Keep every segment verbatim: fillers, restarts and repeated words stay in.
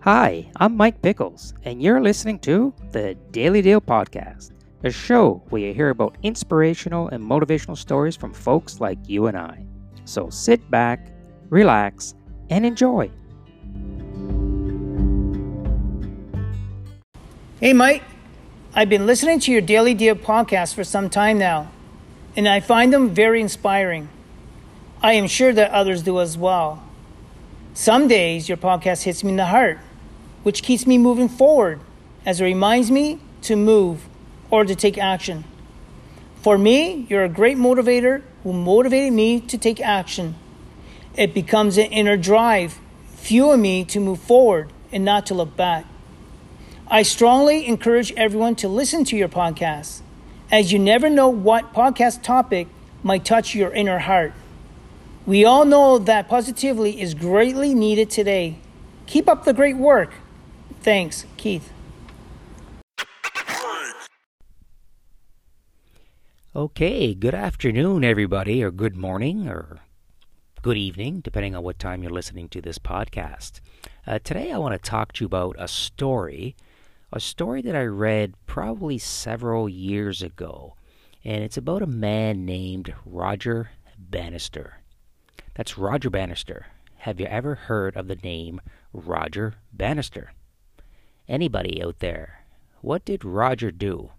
Hi, I'm Mike Pickles, and you're listening to the Daily Deal Podcast, a show where you hear about inspirational and motivational stories from folks like you and I. So sit back, relax, and enjoy. Hey Mike, I've been listening to your Daily Deal podcast for some time now, and I find them very inspiring. I am sure that others do as well. Some days your podcast hits me in the heart, which keeps me moving forward as it reminds me to move or to take action. For me, you're a great motivator who motivated me to take action. It becomes an inner drive, fueling me to move forward and not to look back. I strongly encourage everyone to listen to your podcast, as you never know what podcast topic might touch your inner heart. We all know that positivity is greatly needed today. Keep up the great work. Thanks, Keith. Okay, good afternoon, everybody, or good morning, or good evening, depending on what time you're listening to this podcast. Uh, today I want to talk to you about a story A story that I read probably several years ago, and it's about a man named Roger Bannister. That's Roger Bannister. Have you ever heard of the name Roger Bannister? Anybody out there? What did Roger do?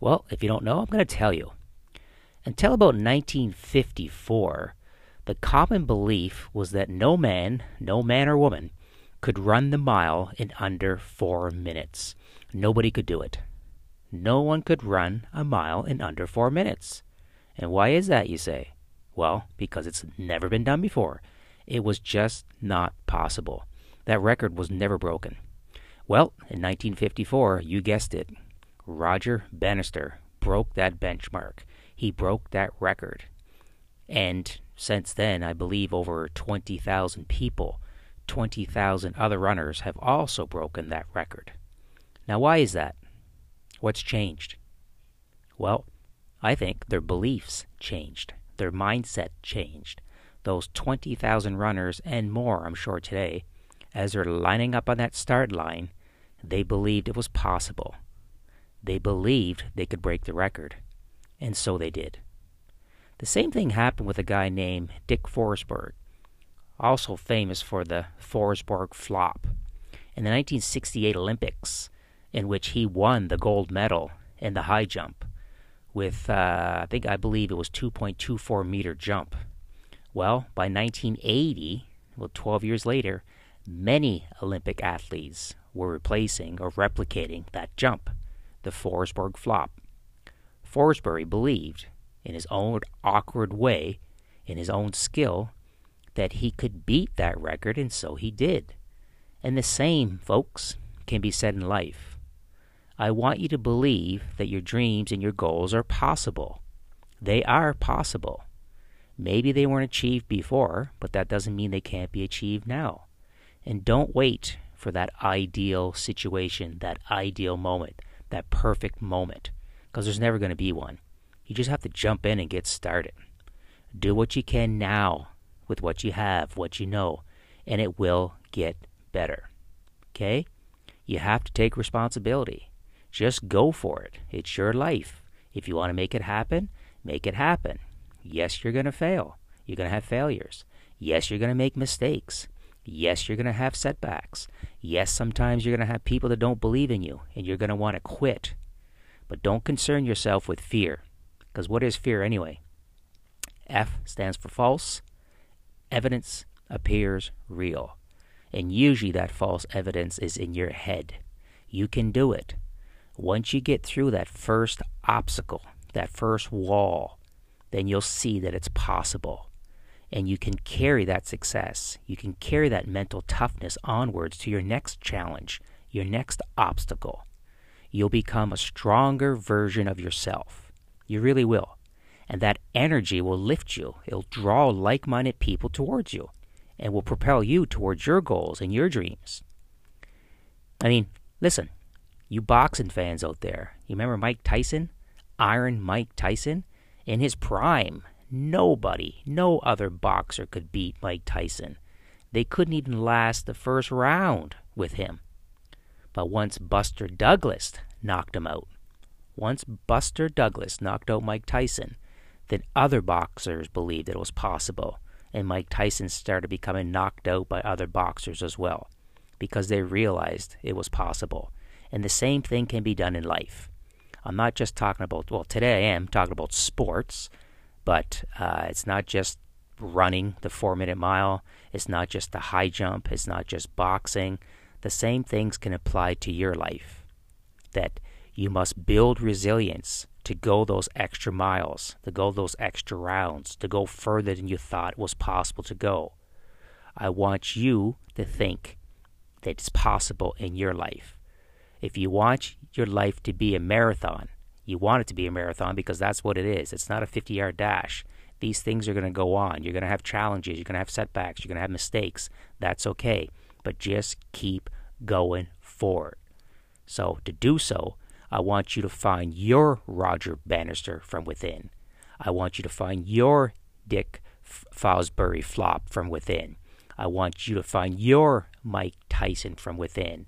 Well, if you don't know, I'm going to tell you. Until about nineteen fifty-four, the common belief was that no man, no man or woman, could run the mile in under four minutes. Nobody could do it. No one could run a mile in under four minutes. And why is that, you say? Well, because it's never been done before. It was just not possible. That record was never broken. Well, in nineteen fifty-four, you guessed it, Roger Bannister broke that benchmark. He broke that record. And since then, I believe over twenty thousand people, twenty thousand other runners have also broken that record. Now, why is that? What's changed? Well, I think their beliefs changed. Their mindset changed. Those twenty thousand runners and more, I'm sure today, as they're lining up on that start line, they believed it was possible. They believed they could break the record. And so they did. The same thing happened with a guy named Dick Forsberg, also famous for the Fosbury flop. In the nineteen sixty-eight Olympics, in which he won the gold medal in the high jump with, uh, I think, I believe it was two point two four meter jump. Well, by nineteen eighty, well, twelve years later, many Olympic athletes were replacing or replicating that jump, the Fosbury flop. Fosbury believed, in his own awkward way, in his own skill, that he could beat that record, and so he did. And the same, folks, can be said in life. I want you to believe that your dreams and your goals are possible. They are possible. Maybe they weren't achieved before, but that doesn't mean they can't be achieved now. And don't wait for that ideal situation, that ideal moment, that perfect moment, because there's never going to be one. You just have to jump in and get started. Do what you can now, with what you have, what you know, and it will get better. Okay? You have to take responsibility. Just go for it. It's your life. If you want to make it happen, make it happen. Yes, you're going to fail. You're going to have failures. Yes, you're going to make mistakes. Yes, you're going to have setbacks. Yes, sometimes you're going to have people that don't believe in you, and you're going to want to quit. But don't concern yourself with fear, because what is fear anyway? F stands for false. Evidence appears real. And usually that false evidence is in your head. You can do it. Once you get through that first obstacle, that first wall, then you'll see that it's possible. And you can carry that success. You can carry that mental toughness onwards to your next challenge, your next obstacle. You'll become a stronger version of yourself. You really will. And that energy will lift you. It'll draw like-minded people towards you and will propel you towards your goals and your dreams. I mean, Listen, you boxing fans out there, you remember Mike Tyson? Iron Mike Tyson? In his prime, nobody, no other boxer could beat Mike Tyson. They couldn't even last the first round with him. But once Buster Douglas knocked him out, once Buster Douglas knocked out Mike Tyson, then other boxers believed that it was possible, and Mike Tyson started becoming knocked out by other boxers as well, because they realized it was possible. And the same thing can be done in life. I'm not just talking about, well, today I am talking about sports, but uh, it's not just running the four-minute mile. It's not just the high jump. It's not just boxing. The same things can apply to your life, that you must build resilience to go those extra miles, to go those extra rounds, to go further than you thought was possible to go. I want you to think that it's possible in your life. If you want your life to be a marathon, you want it to be a marathon because that's what it is. It's not a fifty-yard dash. These things are going to go on. You're going to have challenges. You're going to have setbacks. You're going to have mistakes. That's okay. But just keep going forward. So to do so, I want you to find your Roger Bannister from within. I want you to find your Dick Fosbury flop from within. I want you to find your Mike Tyson from within.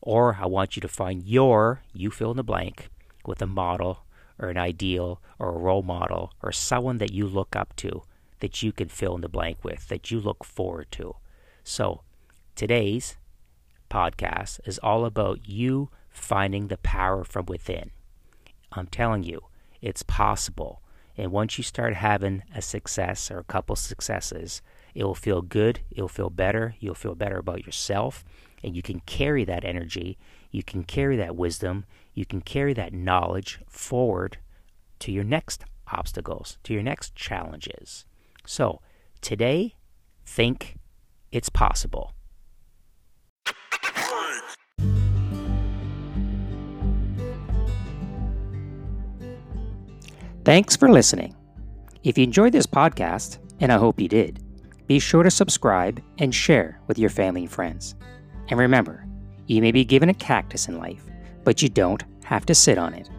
Or I want you to find your, you fill in the blank, with a model or an ideal or a role model or someone that you look up to, that you can fill in the blank with, that you look forward to. So today's podcast is all about you finding the power from within. I'm telling you, it's possible. And once you start having a success or a couple successes, it will feel good, it'll feel better, you'll feel better about yourself, and you can carry that energy, you can carry that wisdom, you can carry that knowledge forward to your next obstacles, to your next challenges. So, today, think it's possible. Thanks for listening. If you enjoyed this podcast, and I hope you did, be sure to subscribe and share with your family and friends. And remember, you may be given a cactus in life, but you don't have to sit on it.